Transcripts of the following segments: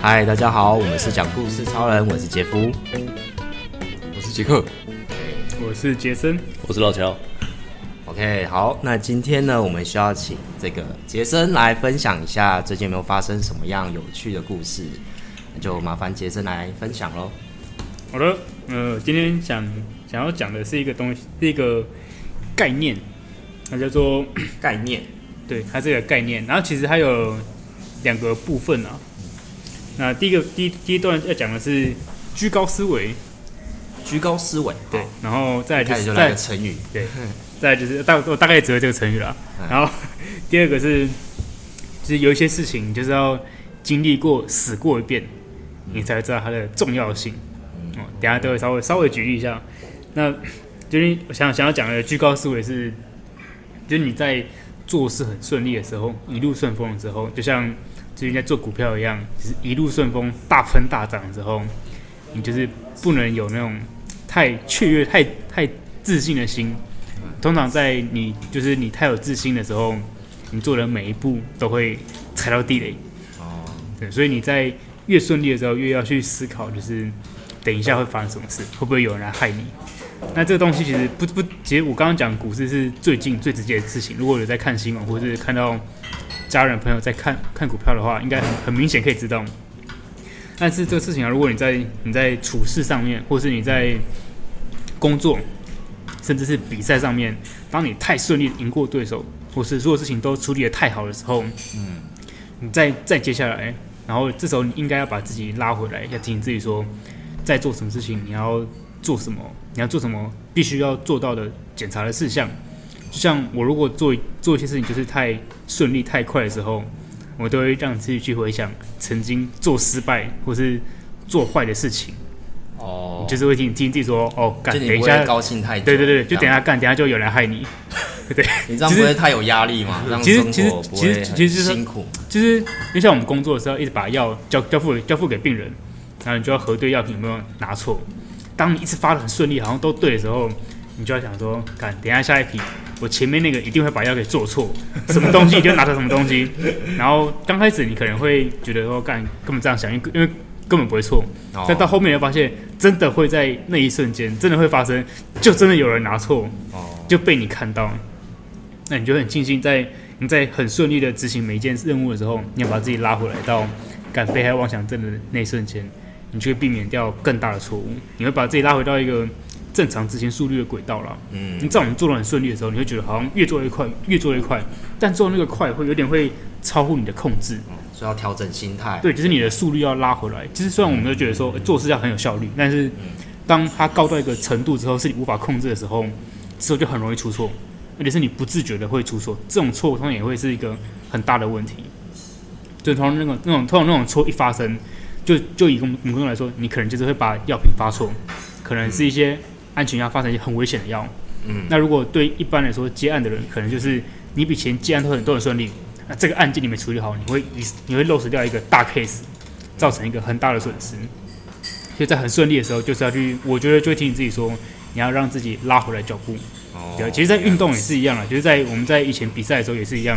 嗨，大家好，我们是讲故事超人，我是杰夫，我是杰克，我是杰森，我是老乔。OK， 好，那今天呢，我们需要请这个杰森来分享一下最近有没有发生什么样有趣的故事，那就麻烦杰森来分享咯。好的，今天想要讲的是一个东西，是一个概念，它叫做概念，对，它是一个概念。然后其实它有两个部分啊。那第一段要讲的是居高思维，对，然后再來就是一開始就来个成语，对，再來就是我大概只会这个成语啦。然后第二个是，就是有一些事情就是要经历过、死过一遍，你才知道它的重要性。等一下都会稍微举例一下。那就是我想要讲的居高思维是，就是你在做事很顺利的时候，一路顺风的时候，就像最近在做股票一样，就是一路顺风、大喷大涨的时候，你就是不能有那种太雀跃、太自信的心。通常在你太有自信的时候，你做的每一步都会踩到地雷。对，所以你在越顺利的时候，越要去思考，就是等一下会发生什么事，会不会有人来害你？那这个东西其实其实我刚刚讲股市是最近最直接的事情。如果有在看新闻，或是看到家人朋友在看股票的话，应该很明显可以知道。但是这个事情啊，如果你在处事上面，或是你在工作，甚至是比赛上面，当你太顺利赢过对手，或是所有事情都处理得太好的时候，你再接下来，然后这时候你应该要把自己拉回来，要提醒自己说，在做什么事情，你要做什么，必须要做到的检查的事项。就像我如果做一些事情就是太顺利、太快的时候，我都会让自己去回想曾经做失败或是做坏的事情。你就是会听自己说，干，等一下高兴太久，对，就等一下干，等一下就有人害你，对。你这样不会太有压力吗？其实辛苦，就是就像我们工作的时候，一直把药交付给病人。然后你就要核对药品有没有拿错。当你一次发的很顺利，好像都对的时候，你就要想说，等一下下一批，我前面那个一定会把药给做错，什么东西一定拿到什么东西。然后刚开始你可能会觉得说，根本这样想，因为根本不会错。但到后面你会发现，真的会在那一瞬间，真的会发生，就真的有人拿错，就被你看到。那你就很庆幸，你在很顺利的执行每一件任务的时候，你要把自己拉回来到被害妄想症的那一瞬间。你就会避免掉更大的错误，你会把自己拉回到一个正常执行速率的轨道啦。你在我们做得很顺利的时候，你会觉得好像越做越快，但做那个快会有点会超乎你的控制，所以要调整心态。对，就是你的速率要拉回来。其实虽然我们都觉得说做事要很有效率，但是当它高到一个程度之后，是你无法控制的时候，之后就很容易出错，而且是你不自觉的会出错。这种错误通常也会是一个很大的问题。所以通常那种错一发生。就以我们工作来说，你可能就是会把药品发错，可能是一些安全药发成一些很危险的药。那如果对一般来说接案的人，可能就是你比前接案都很顺利，那这个案件你没处理好，你会漏失掉一个大 case， 造成一个很大的损失。所以在很顺利的时候，就是要去，我觉得就会提醒自己说，你要让自己拉回来脚步。对，其实，在运动也是一样啦，就是在我们在以前比赛的时候也是一样，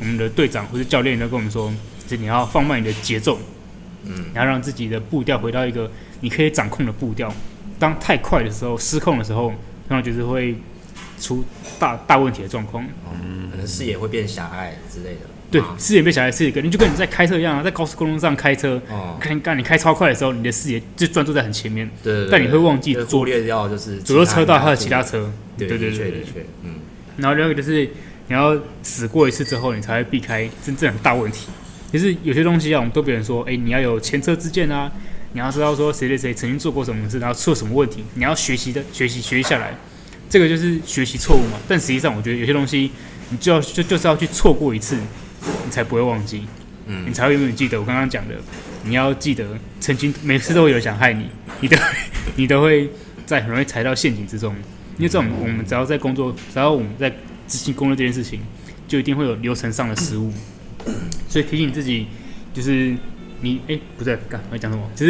我们的队长或者教练都跟我们说，就是你要放慢你的节奏。你要让自己的步调回到一个你可以掌控的步调。当太快的时候、失控的时候，那就是会出大问题的状况。可能视野会变狭隘之类的。对，视野变狭隘是一个，你就跟你在开车一样，在高速公路上开车，你开超快的时候，你的视野就专注在很前面，对，但你会忘记忽略掉就是左右车道还有其他车。对，然后另外一个就是你要死过一次之后，你才会避开真正的大问题。其实有些东西啊，我们都别人说，你要有前车之鉴啊，你要知道说谁对谁曾经做过什么事，然后出了什么问题，你要学习下来，这个就是学习错误嘛。但实际上，我觉得有些东西，你就是要去错过一次，你才不会忘记，你才会永远记得我刚刚讲的，你要记得曾经每次都会有人想害你，你都会在很容易踩到陷阱之中。因为这种我们只要在工作，只要我们在执行工作这件事情，就一定会有流程上的失误。所以提醒自己，就是你不对，我要讲什么？就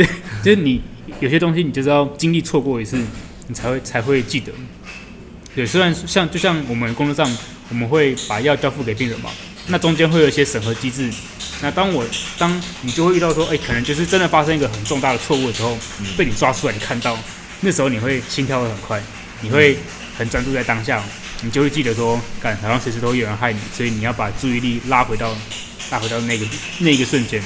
是你有些东西，你就是要经历错过一次，你才会记得。对，虽然就像我们工作上我们会把药交付给病人嘛，那中间会有一些审核机制。那当你就会遇到说，可能就是真的发生一个很重大的错误的时候，被你抓出来，你看到，那时候你会心跳会很快，你会很专注在当下，你就会记得说，好像随时都有人害你，所以你要把注意力拉回到那个瞬间。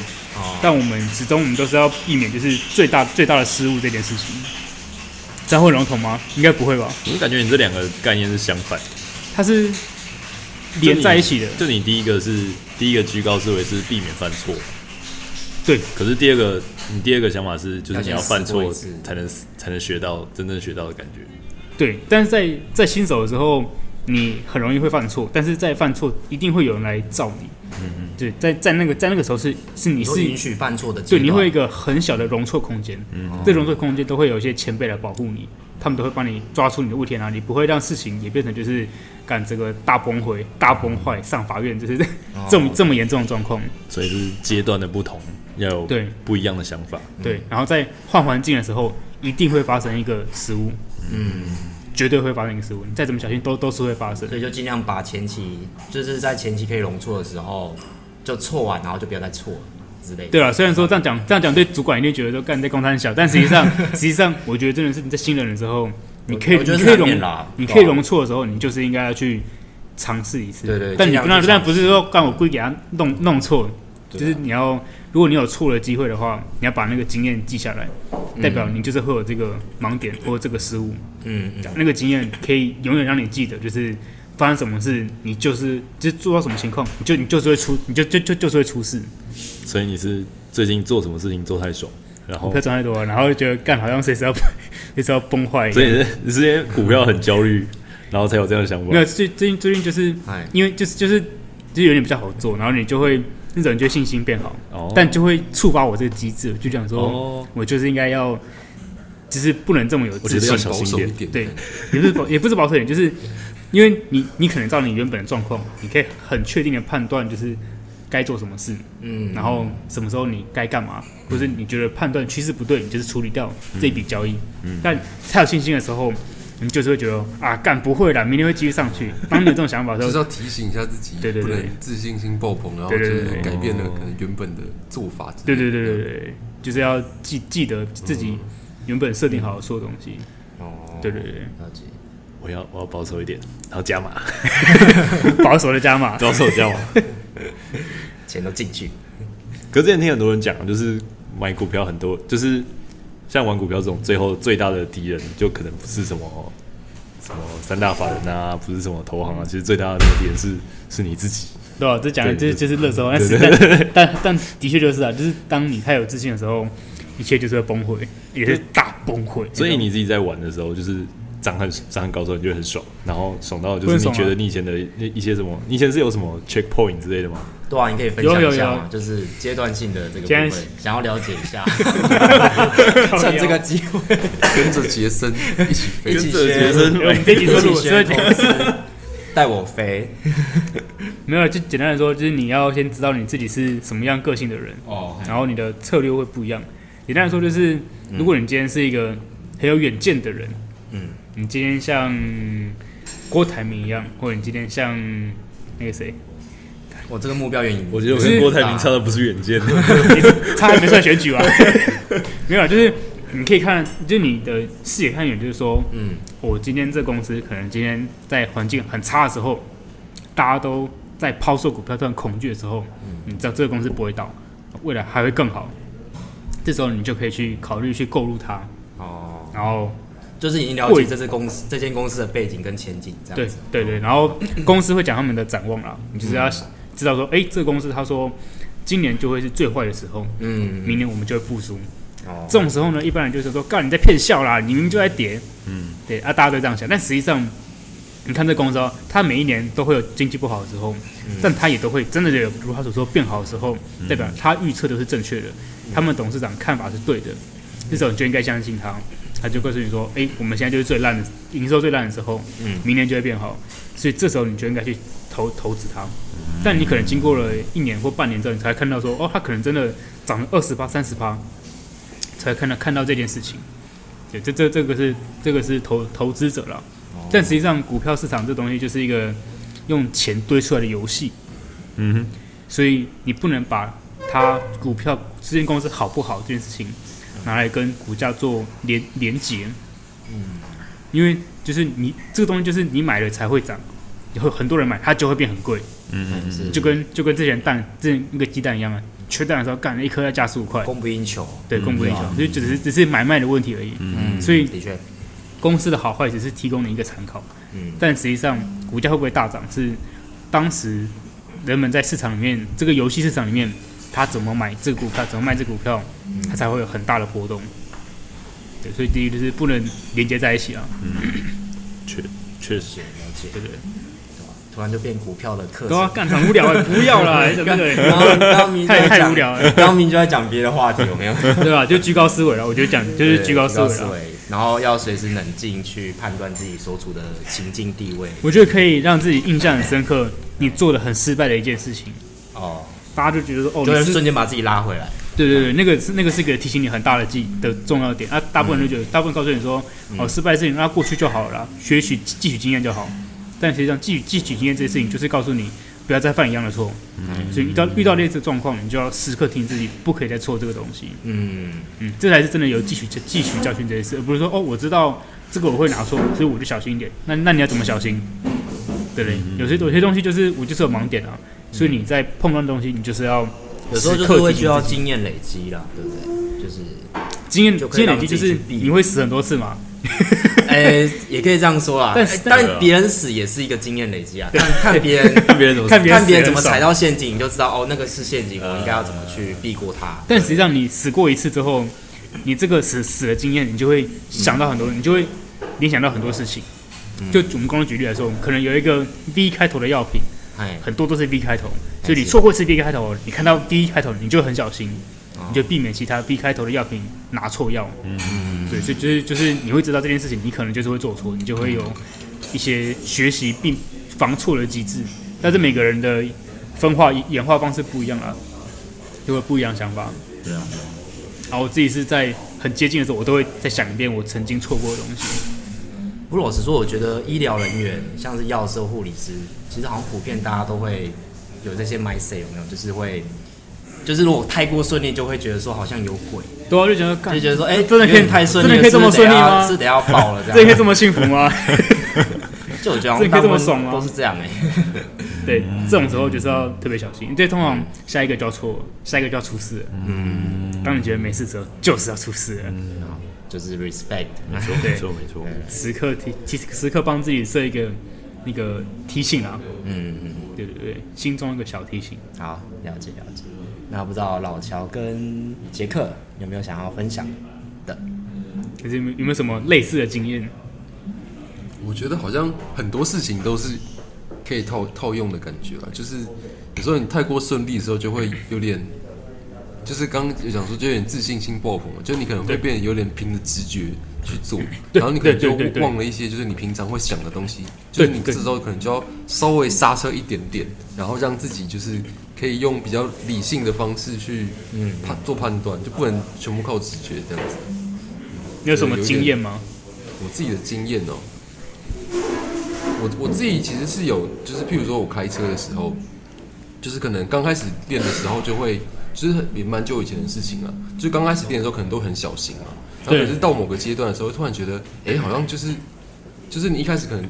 但我们始终都是要避免就是最大的失误这件事情。这样会笼统吗？应该不会吧。我感觉你这两个概念是相反的，它是连在一起的。就你第一个居高思维是避免犯错，对。可是你第二个想法是，就是你要犯错才能学到真正学到的感觉。对，但是在新手的时候，你很容易会犯错，但是在犯错一定会有人来罩你。对，在那个时候是你是允许犯错的，对，你会有一个很小的容错空间，这容错空间都会有一些前辈来保护你，他们都会帮你抓出你的问题哪里，不会让事情也变成就是这个大崩坏上法院，就是这么严重的状况。所以是阶段的不同，要有不一样的想法。对，然后在换环境的时候，一定会发生一个失误。绝对会发生一个失误，你再怎么小心都是会发生。所以就尽量把前期，就是在前期可以容错的时候，就错完，然后就不要再错之类的。对了，虽然说这样讲对主管一定觉得说干在公摊小，但实际上我觉得真的是你在新人的时候，你可以容错的时候，你就是应该要去尝试一次。对，但你不是说干我故意给他弄错，就是你要，如果你有错的机会的话，你要把那个经验记下来，代表你就是会有这个盲点或这个失误。那个经验可以永远让你记得，就是发生什么事，你就是做到什么情况，你就是会出事。所以你是最近做什么事情做太爽，然后股票赚太多了，然后就觉得干好像随时要崩坏。所以你是因为股票很焦虑，然后才有这样的想法。没有，最近就是因为就是有点比较好做，然后你就会。那种就信心变好，但就会触发我这个机制，就讲说，我就是应该要，就是不能这么有自信，小心一点。对，也不是保守点，就是因为你可能照你原本的状况，你可以很确定的判断，就是该做什么事，然后什么时候你该干嘛，或是你觉得判断趋势不对，你就是处理掉这一笔交易。但太有信心的时候。你就是会觉得干不会啦，明天会继续上去。当你有这种想法的时候，就是要提醒一下自己，对，不能自信心爆棚，然后就是改变了可能原本的做法之类的。对，就是要记得自己原本设定好的做的东西。对，了解。我要保守一点，然后加码，保守的加码，钱都进去。可是之前听很多人讲，就是买股票很多，就是。像玩股票这种，最后最大的敌人就可能不是什么三大法人啊，不是什么投行啊，其实最大的那个敌人是你自己。对啊，这讲的就是乐手，但的确就是啊，就是当你太有自信的时候，一切就是会崩溃，也是大崩溃。所以你自己在玩的时候，就是涨很高的时候，你就很爽，然后爽到就是你觉得你以前的一些什么，你以前是有什么 checkpoint 之类的吗？对啊，你可以分享一下嘛，就是阶段性的这个部分，想要了解一下，趁这个机会跟着杰森一起飞，带我飞。没有，就简单的说，就是你要先知道你自己是什么样个性的人，然后你的策略会不一样。简单的说，就是如果你今天是一个很有远见的人，你今天像郭台铭一样，或者你今天像那个谁。我这个目标原因，我觉得我跟郭台铭差的不是远见，差还没算选举啊。没有，就是你可以看，就是你的视野看远，就是说，我今天这公司可能今天在环境很差的时候，大家都在抛售股票、突然恐惧的时候，你知道这个公司不会倒，未来还会更好，这时候你就可以去考虑去购入它。然后。就是已经了解这间公司的背景跟前景，这样子。对，然后公司会讲他们的展望啦，你就是要知道说，这个公司他说今年就会是最坏的时候，明年我们就会复苏。这种时候呢，一般人就是说，干你在骗笑啦，你明明就在跌，对啊，大家都这样想。但实际上，你看这公司哦，它每一年都会有经济不好的时候，但它也都会真的有如他所说变好的时候，代表他预测都是正确的，他们董事长看法是对的，这时候你就应该相信他。他就告诉你说：“我们现在就是最烂的营收最烂的时候，明年就会变好，所以这时候你就应该去投资它。但你可能经过了一年或半年之后，你才看到说，它可能真的涨了20%、30%，才看到这件事情。对，这个是投资者啦。但实际上，股票市场这东西就是一个用钱堆出来的游戏。嗯哼，所以你不能把它股票这间公司好不好这件事情拿来跟股价做连结。嗯，因为就是你这个东西就是你买了才会涨，有很多人买它就会变很贵。嗯嗯，就跟之前那个鸡蛋一样啊，缺蛋的时候干了一颗要价15块，供不应求。对，供不应求，所以只是买卖的问题而已。嗯，所以的确，公司的好坏只是提供你一个参考。嗯，但实际上股价会不会大涨是当时人们在市场里面这个游戏市场里面他怎么买这个股票，怎么卖这个股票，他才会有很大的波动。对，所以第一就是不能连接在一起啊。嗯，确实了解，对不对？突然就变股票的课程，对啊，干很无聊哎、欸，不要啦，对不对？太无聊了，刚明就在讲别的话题，有没有？对吧？就居高思维了，我觉得讲就是居高思维了，然后要随时冷静去判断自己所处的情境地位。我觉得可以让自己印象很深刻，你做的很失败的一件事情，哦，大家就觉得说，哦，就瞬间把自己拉回来。对对对，那个是一个提醒你很大的重要点啊。大部分人就觉得，大部分告诉你说，哦，失败的事情那过去就好了啦，学习汲取经验就好。但实际上，汲取经验这件事情，就是告诉你不要再犯一样的错。嗯，所以遇到类似的状况，你就要时刻提醒自己，不可以再错这个东西。嗯嗯，这才是真的有汲取教训这件事，而不是说哦，我知道这个我会拿错，所以我就小心一点。那你要怎么小心？对不对？有些东西就是我就是有盲点啊，所以你在碰到的东西，你就是要有时候就是会需要经验累积啦，对不对？就是经验累积，就是你会死很多次嘛。也可以这样说啦，但别人死也是一个经验累积啊。看别人，看别人怎么踩到陷阱，你就知道哦，那个是陷阱，我应该要怎么去避过它。但实际上，你死过一次之后，你这个死的经验，你就会想到很多，你就会联想到很多事情。就我们刚刚举例来说，可能有一个 V 开头的药品，很多都是 V 开头，所以你错过一次 V 开头，你看到 V 开头，你就很小心。你就避免其他 B 开头的药品拿错药，对，所以就是你会知道这件事情，你可能就是会做错，你就会有一些学习并防错的机制。但是每个人的分化演化方式不一样啦，就会不一样的想法。对啊。然后我自己是在很接近的时候，我都会再想一遍我曾经错过的东西。不过老实说，我觉得医疗人员像是药师、护理师，其实好像普遍大家都会有这些 mindset， 有没有？就是会。就是如果太过顺利，就会觉得说好像有鬼，对啊，就觉得说，真的可以太顺利，真的可以这么顺利吗？是得要爆了这样，真的可以这么幸福吗？就我觉得好像大部分都是这样哎。对，这种时候就是要特别小心，因为通常下一个就要错，下一个就要出事了。嗯，当你觉得没事的时候，就是要出事了。就是 respect， 没错，时刻帮自己设一个那个提醒啊。嗯，对，心中一个小提醒。好，了解。那不知道老乔跟杰克有没有想要分享的？可是有没有什么类似的经验？我觉得好像很多事情都是可以套用的感觉啦，就是有时候你太过顺利的时候，就会有点，就是刚刚有讲说，就有点自信心爆棚，就你可能会变得有点凭着直觉去做，然后你可能就忘了一些就是你平常会想的东西，就是你这时候可能就要稍微刹车一点点，然后让自己就是。可以用比较理性的方式去做判断，就不能全部靠直觉这样子。你有什么经验吗？我自己的经验哦，我自己其实是有，就是譬如说我开车的时候，就是可能刚开始练的时候就会，就是也蛮久以前的事情啊，就刚开始练的时候可能都很小心嘛，然后可是到某个阶段的时候，突然觉得，好像就是你一开始可能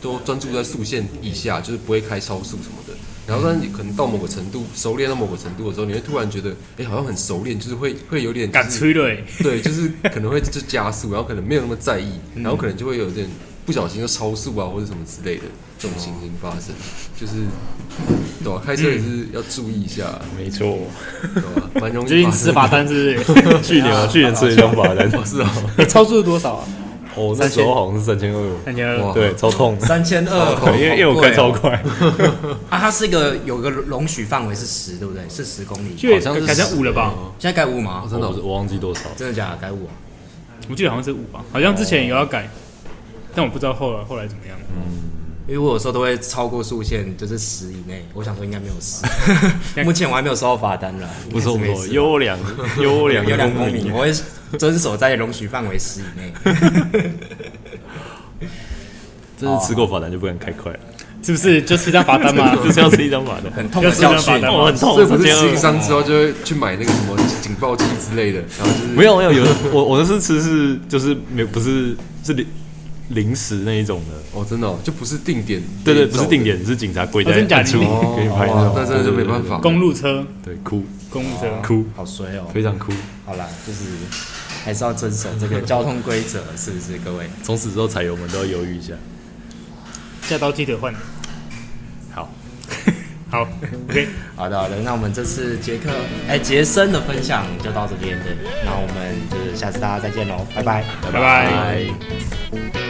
都专注在速限以下，就是不会开超速什么的。然后，但是可能到某个程度，熟练到某个程度的时候，你会突然觉得，好像很熟练，就是会有点敢吹了，对，就是可能会就加速，然后可能没有那么在意，然后可能就会有点不小心就超速啊，或者什么之类的这种情形发生，就是对吧、啊？开车也是要注意一下、啊，没错，对吧、啊？蛮容易最近吃罚单是不是？去年吃了2张罚单，是啊、哦，超速是多少啊？哦，那时候好像是3200，对，超痛的，3200，因为我开超快。啊，它是有个容许范围是10，对不对？是10公里，好像是改成5了吧？现在改5吗？真的，我忘记多少，真的假的？改5啊？我记得好像是5吧，好像之前有要改，但我不知道后来怎么样。因为我有时候都会超过速限，就是10以内，我想说应该没有10。目前我还没有收到罚单啦，不错，优良公民，我会遵守在容许范围10以内。真是吃过罚单就不敢开快了。是不是就吃一张罚单嘛？就是要吃一张罚单，很痛的教训，我很痛。所以不是吃一张之后就会去买那个什么警报器之类的，然后就是没有，我的是吃是就是没不是是零食那一种的哦，真的哦，就不是定点，对，不是定点，是警察鬼在暗处可以拍的，那真的就没办法。公路车，对，哭，公路车哭，好衰哦，非常哭。好啦，就是还是要遵守这个交通规则，是不是各位？从此之后踩油门都要犹豫一下，下刀记得换。好，好 ，OK， 好的，那我们这次杰森的分享就到这边，那我们就是下次大家再见喽，拜拜，拜拜。